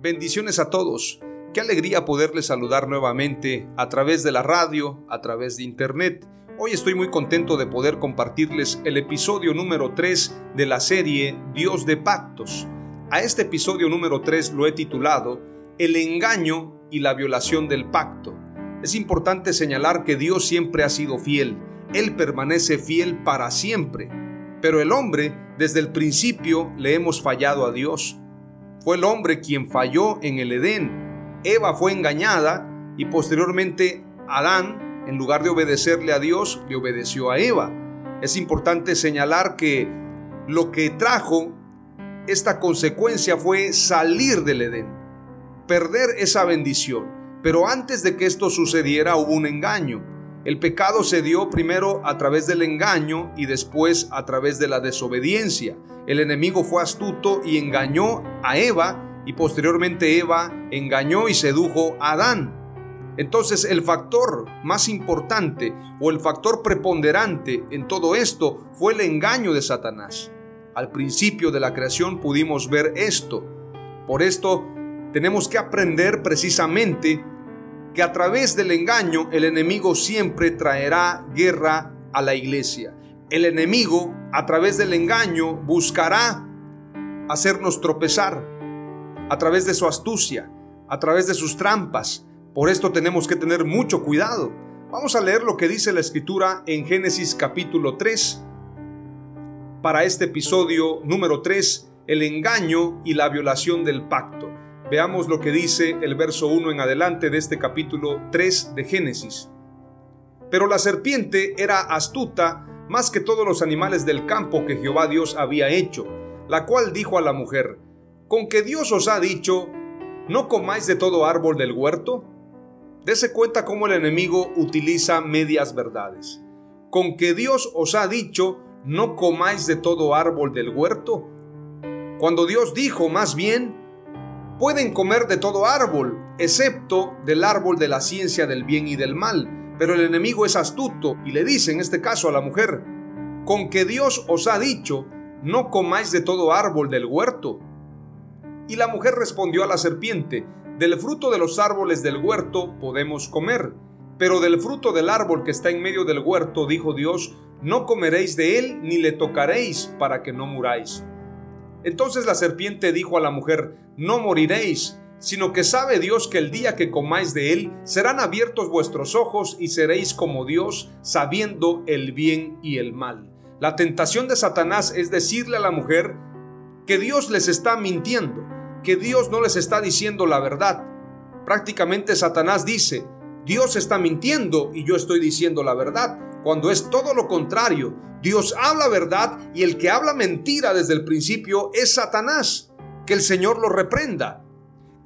Bendiciones a todos. Qué alegría poderles saludar nuevamente a través de la radio, a través de internet. Hoy estoy muy contento de poder compartirles el episodio número 3 de la serie Dios de Pactos. A este episodio número 3 lo he titulado El engaño y la violación del pacto. Es importante señalar que Dios siempre ha sido fiel. Él permanece fiel para siempre. Pero el hombre, desde el principio, le hemos fallado a Dios. Fue el hombre quien falló en el Edén. Eva fue engañada y posteriormente Adán, en lugar de obedecerle a Dios, le obedeció a Eva. Es importante señalar que lo que trajo esta consecuencia fue salir del Edén, perder esa bendición. Pero antes de que esto sucediera hubo un engaño. El pecado se dio primero a través del engaño y después a través de la desobediencia. El enemigo fue astuto y engañó a Eva, y posteriormente Eva engañó y sedujo a Adán. Entonces el factor más importante o el factor preponderante en todo esto fue el engaño de Satanás. Al principio de la creación pudimos ver esto. Por esto tenemos que aprender precisamente que a través del engaño el enemigo siempre traerá guerra a la iglesia. El enemigo a través del engaño buscará hacernos tropezar a través de su astucia, a través de sus trampas. Por esto tenemos que tener mucho cuidado. Vamos a leer lo que dice la escritura en Génesis capítulo 3 para este episodio número 3, el engaño y la violación del pacto. Veamos lo que dice el verso 1 en adelante de este capítulo 3 de Génesis. Pero la serpiente era astuta más que todos los animales del campo que Jehová Dios había hecho, la cual dijo a la mujer: ¿con que Dios os ha dicho, no comáis de todo árbol del huerto? Dese cuenta cómo el enemigo utiliza medias verdades. ¿Con que Dios os ha dicho, no comáis de todo árbol del huerto? Cuando Dios dijo, más bien: pueden comer de todo árbol, excepto del árbol de la ciencia del bien y del mal. Pero el enemigo es astuto y le dice, en este caso a la mujer: con que Dios os ha dicho, no comáis de todo árbol del huerto. Y la mujer respondió a la serpiente: del fruto de los árboles del huerto podemos comer, pero del fruto del árbol que está en medio del huerto, dijo Dios, no comeréis de él ni le tocaréis para que no muráis. Entonces la serpiente dijo a la mujer: no moriréis, sino que sabe Dios que el día que comáis de él serán abiertos vuestros ojos y seréis como Dios, sabiendo el bien y el mal. La tentación de Satanás es decirle a la mujer que Dios les está mintiendo, que Dios no les está diciendo la verdad. Prácticamente Satanás dice: Dios está mintiendo y yo estoy diciendo la verdad, cuando es todo lo contrario. Dios habla verdad y el que habla mentira desde el principio es Satanás. Que el Señor lo reprenda,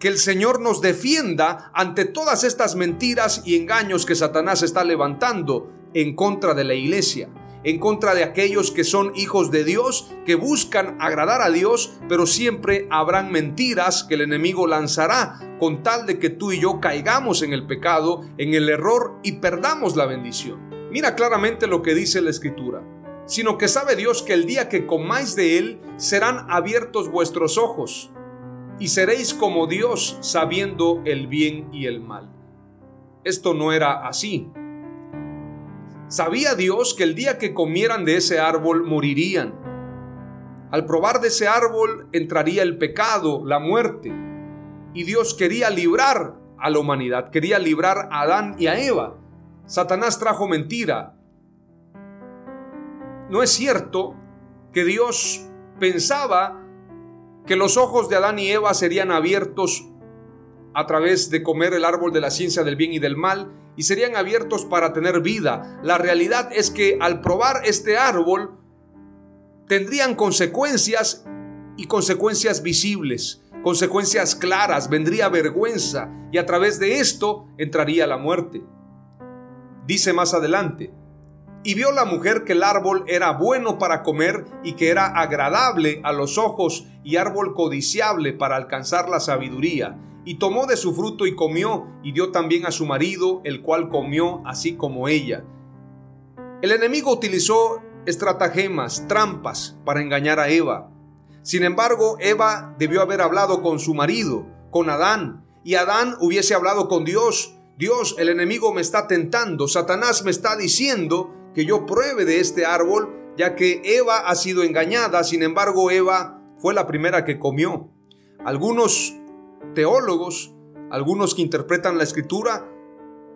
que el Señor nos defienda ante todas estas mentiras y engaños que Satanás está levantando en contra de la iglesia, en contra de aquellos que son hijos de Dios, que buscan agradar a Dios, pero siempre habrán mentiras que el enemigo lanzará con tal de que tú y yo caigamos en el pecado, en el error y perdamos la bendición. Mira claramente lo que dice la escritura: sino que sabe Dios que el día que comáis de él serán abiertos vuestros ojos y seréis como Dios, sabiendo el bien y el mal. Esto no era así. Sabía Dios que el día que comieran de ese árbol morirían. Al probar de ese árbol entraría el pecado, la muerte. Y Dios quería librar a la humanidad, quería librar a Adán y a Eva. Satanás trajo mentira. No es cierto que Dios pensaba que los ojos de Adán y Eva serían abiertos a través de comer el árbol de la ciencia del bien y del mal y serían abiertos para tener vida. La realidad es que al probar este árbol tendrían consecuencias y consecuencias visibles, consecuencias claras, vendría vergüenza y a través de esto entraría la muerte. Dice más adelante: y vio la mujer que el árbol era bueno para comer y que era agradable a los ojos y árbol codiciable para alcanzar la sabiduría. Y tomó de su fruto y comió, y dio también a su marido, el cual comió así como ella. El enemigo utilizó estratagemas, trampas para engañar a Eva. Sin embargo, Eva debió haber hablado con su marido, con Adán, y Adán hubiese hablado con Dios. Dios, el enemigo me está tentando, Satanás me está diciendo que yo pruebe de este árbol, ya que Eva ha sido engañada. Sin embargo, Eva fue la primera que comió. Algunos teólogos, algunos que interpretan la escritura,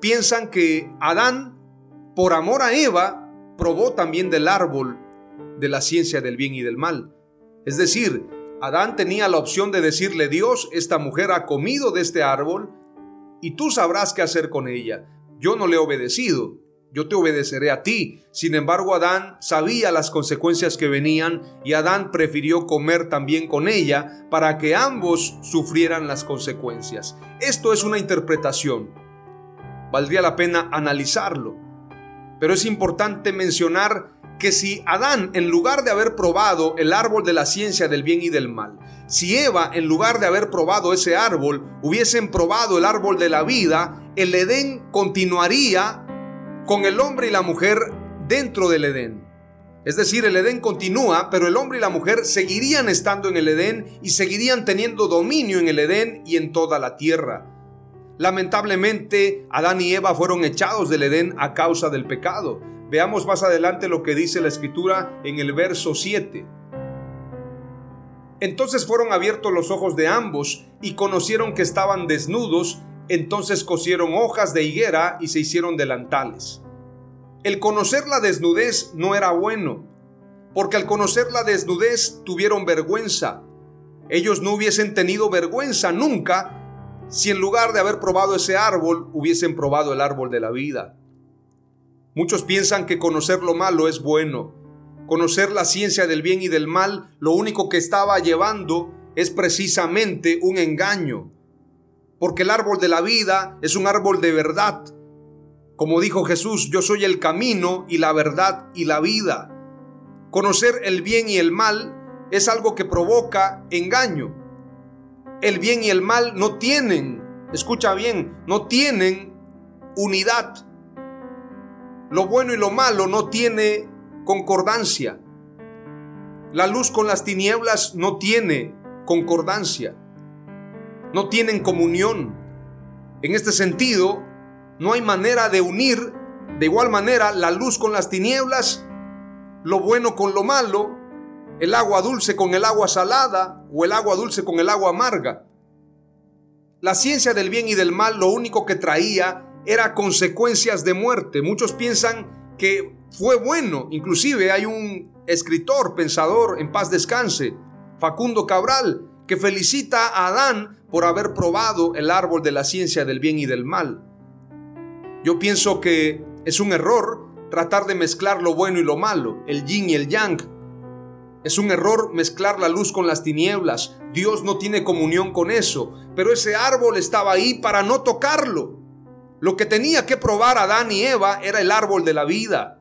piensan que Adán, por amor a Eva, probó también del árbol de la ciencia del bien y del mal. Es decir, Adán tenía la opción de decirle: Dios, esta mujer ha comido de este árbol y tú sabrás qué hacer con ella. Yo no le he obedecido. Yo te obedeceré a ti. Sin embargo, Adán sabía las consecuencias que venían y Adán prefirió comer también con ella para que ambos sufrieran las consecuencias. Esto es una interpretación. Valdría la pena analizarlo. Pero es importante mencionar que si Adán, en lugar de haber probado el árbol de la ciencia del bien y del mal, si Eva, en lugar de haber probado ese árbol, hubiesen probado el árbol de la vida, el Edén continuaría con el hombre y la mujer dentro del Edén. Es decir, el Edén continúa, pero el hombre y la mujer seguirían estando en el Edén y seguirían teniendo dominio en el Edén y en toda la tierra. Lamentablemente, Adán y Eva fueron echados del Edén a causa del pecado. Veamos más adelante lo que dice la escritura en el verso 7. Entonces fueron abiertos los ojos de ambos y conocieron que estaban desnudos. Entonces cosieron hojas de higuera y se hicieron delantales. El conocer la desnudez no era bueno, porque al conocer la desnudez tuvieron vergüenza. Ellos no hubiesen tenido vergüenza nunca si en lugar de haber probado ese árbol hubiesen probado el árbol de la vida. Muchos piensan que conocer lo malo es bueno. Conocer la ciencia del bien y del mal, lo único que estaba llevando es precisamente un engaño. Porque el árbol de la vida es un árbol de verdad. Como dijo Jesús: yo soy el camino y la verdad y la vida. Conocer el bien y el mal es algo que provoca engaño. El bien y el mal no tienen, escucha bien, no tienen unidad. Lo bueno y lo malo no tiene concordancia. La luz con las tinieblas no tiene concordancia. No tienen comunión. En este sentido, no hay manera de unir de igual manera la luz con las tinieblas, lo bueno con lo malo, el agua dulce con el agua salada o el agua dulce con el agua amarga. La ciencia del bien y del mal lo único que traía era consecuencias de muerte. Muchos piensan que fue bueno. Inclusive hay un escritor, pensador, en paz descanse, Facundo Cabral, que felicita a Adán por haber probado el árbol de la ciencia del bien y del mal. Yo pienso que es un error tratar de mezclar lo bueno y lo malo, el yin y el yang. Es un error mezclar la luz con las tinieblas. Dios no tiene comunión con eso, pero ese árbol estaba ahí para no tocarlo. Lo que tenía que probar Adán y Eva era el árbol de la vida,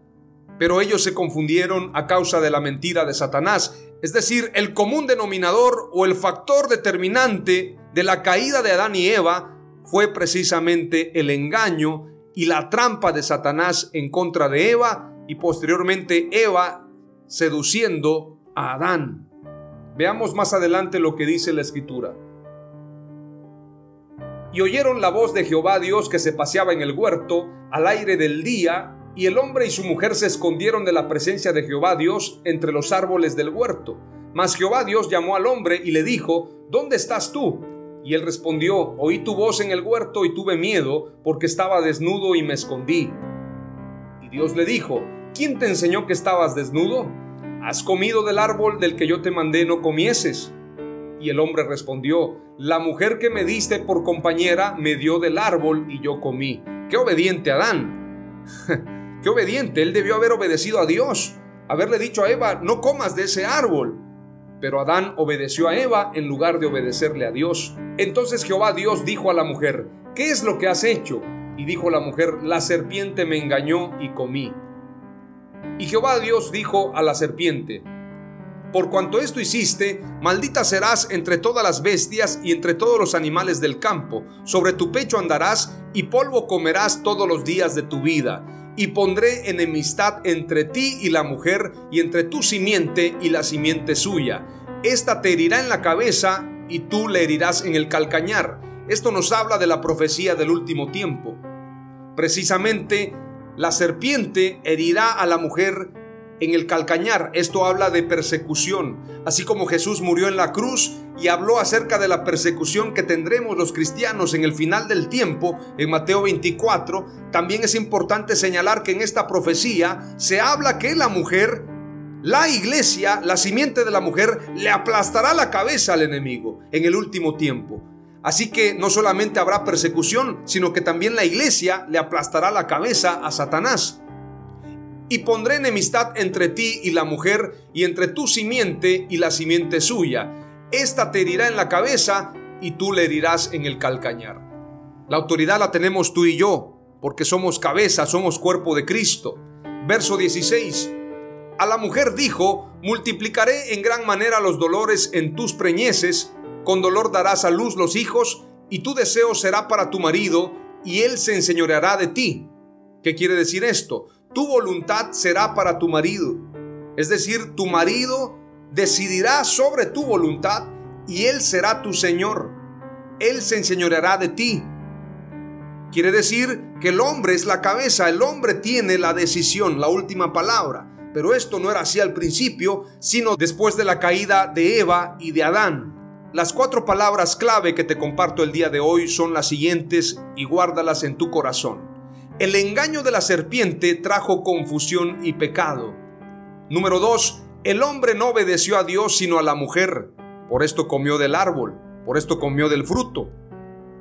pero ellos se confundieron a causa de la mentira de Satanás. Es decir, el común denominador o el factor determinante de la caída de Adán y Eva fue precisamente el engaño y la trampa de Satanás en contra de Eva y posteriormente Eva seduciendo a Adán. Veamos más adelante lo que dice la escritura. Y oyeron la voz de Jehová Dios que se paseaba en el huerto al aire del día, y el hombre y su mujer se escondieron de la presencia de Jehová Dios entre los árboles del huerto. Mas Jehová Dios llamó al hombre y le dijo: ¿Dónde estás tú? Y él respondió: Oí tu voz en el huerto y tuve miedo, porque estaba desnudo y me escondí. Y Dios le dijo: ¿Quién te enseñó que estabas desnudo? ¿Has comido del árbol del que yo te mandé no comieses? Y el hombre respondió: La mujer que me diste por compañera me dio del árbol y yo comí. ¡Qué obediente Adán! ¡Qué obediente! Él debió haber obedecido a Dios, haberle dicho a Eva: no comas de ese árbol. Pero Adán obedeció a Eva en lugar de obedecerle a Dios. Entonces Jehová Dios dijo a la mujer: ¿Qué es lo que has hecho? Y dijo la mujer: La serpiente me engañó y comí. Y Jehová Dios dijo a la serpiente: Por cuanto esto hiciste, maldita serás entre todas las bestias y entre todos los animales del campo. Sobre tu pecho andarás y polvo comerás todos los días de tu vida. Y pondré enemistad entre ti y la mujer, y entre tu simiente y la simiente suya. Esta te herirá en la cabeza y tú le herirás en el calcañar. Esto nos habla de la profecía del último tiempo. Precisamente, la serpiente herirá a la mujer en el calcañar. Esto habla de persecución. Así como Jesús murió en la cruz y habló acerca de la persecución que tendremos los cristianos en el final del tiempo, en Mateo 24, también es importante señalar que en esta profecía se habla que la mujer, la iglesia, la simiente de la mujer, le aplastará la cabeza al enemigo en el último tiempo. Así que no solamente habrá persecución, sino que también la iglesia le aplastará la cabeza a Satanás. Y pondré enemistad entre ti y la mujer, y entre tu simiente y la simiente suya. Esta te herirá en la cabeza, y tú le herirás en el calcañar. La autoridad la tenemos tú y yo, porque somos cabeza, somos cuerpo de Cristo. Verso 16. A la mujer dijo: Multiplicaré en gran manera los dolores en tus preñeces, con dolor darás a luz los hijos, y tu deseo será para tu marido, y él se enseñoreará de ti. ¿Qué quiere decir esto? Tu voluntad será para tu marido, es decir, tu marido decidirá sobre tu voluntad y él será tu señor. Él se enseñoreará de ti. Quiere decir que el hombre es la cabeza, el hombre tiene la decisión, la última palabra. Pero esto no era así al principio, sino después de la caída de Eva y de Adán. Las 4 palabras clave que te comparto el día de hoy son las siguientes, y guárdalas en tu corazón. El engaño de la serpiente trajo confusión y pecado. Número 2. El hombre no obedeció a Dios sino a la mujer. Por esto comió del árbol, por esto comió del fruto,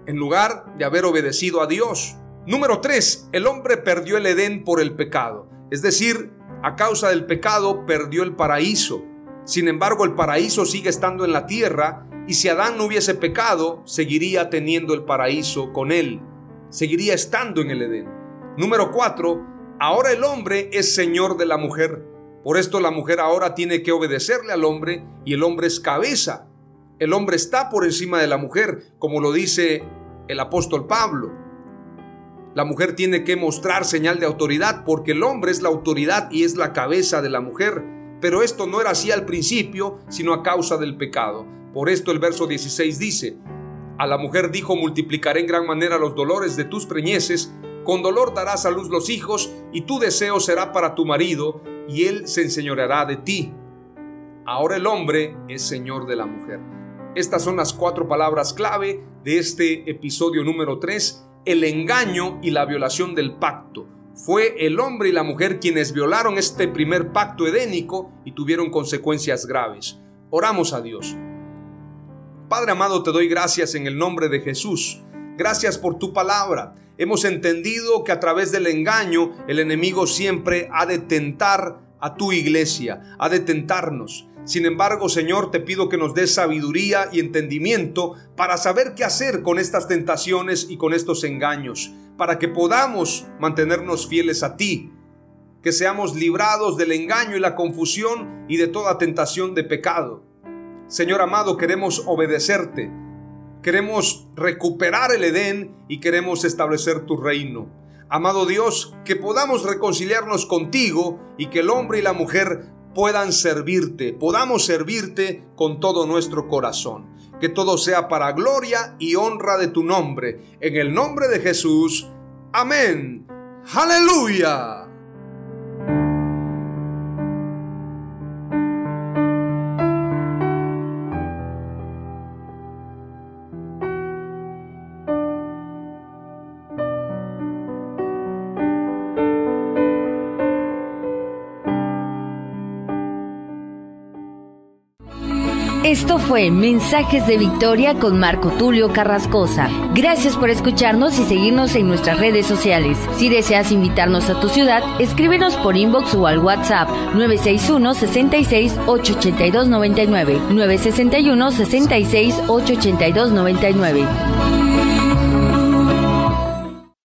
en lugar de haber obedecido a Dios. Número 3. El hombre perdió el Edén por el pecado. Es decir, a causa del pecado perdió el paraíso. Sin embargo, el paraíso sigue estando en la tierra, y si Adán no hubiese pecado, seguiría teniendo el paraíso con él. Seguiría estando en el Edén. Número 4. Ahora el hombre es señor de la mujer. Por esto la mujer ahora tiene que obedecerle al hombre, y el hombre es cabeza. El hombre está por encima de la mujer, como lo dice el apóstol Pablo. La mujer tiene que mostrar señal de autoridad, porque el hombre es la autoridad y es la cabeza de la mujer. Pero esto no era así al principio, sino a causa del pecado. Por esto el verso 16 dice: A la mujer dijo: Multiplicaré en gran manera los dolores de tus preñeces, con dolor darás a luz los hijos, y tu deseo será para tu marido, y él se enseñoreará de ti. Ahora el hombre es señor de la mujer. Estas son las 4 palabras clave de este episodio número 3, el engaño y la violación del pacto. Fue el hombre y la mujer quienes violaron este primer pacto edénico y tuvieron consecuencias graves. Oramos a Dios. Padre amado, te doy gracias en el nombre de Jesús. Gracias por tu palabra. Hemos entendido que a través del engaño el enemigo siempre ha de tentar a tu iglesia, ha de tentarnos. Sin embargo, Señor, te pido que nos des sabiduría y entendimiento para saber qué hacer con estas tentaciones y con estos engaños, para que podamos mantenernos fieles a ti, que seamos librados del engaño y la confusión y de toda tentación de pecado. Señor amado, queremos obedecerte. Queremos recuperar el Edén y queremos establecer tu reino. Amado Dios, que podamos reconciliarnos contigo y que el hombre y la mujer puedan servirte, podamos servirte con todo nuestro corazón. que todo sea para gloria y honra de tu nombre. En el nombre de Jesús. Amén. Aleluya. Esto fue Mensajes de Victoria con Marco Tulio Carrascosa. Gracias por escucharnos y seguirnos en nuestras redes sociales. Si deseas invitarnos a tu ciudad, escríbenos por inbox o al WhatsApp 961-66-882-99. 961-66-882-99.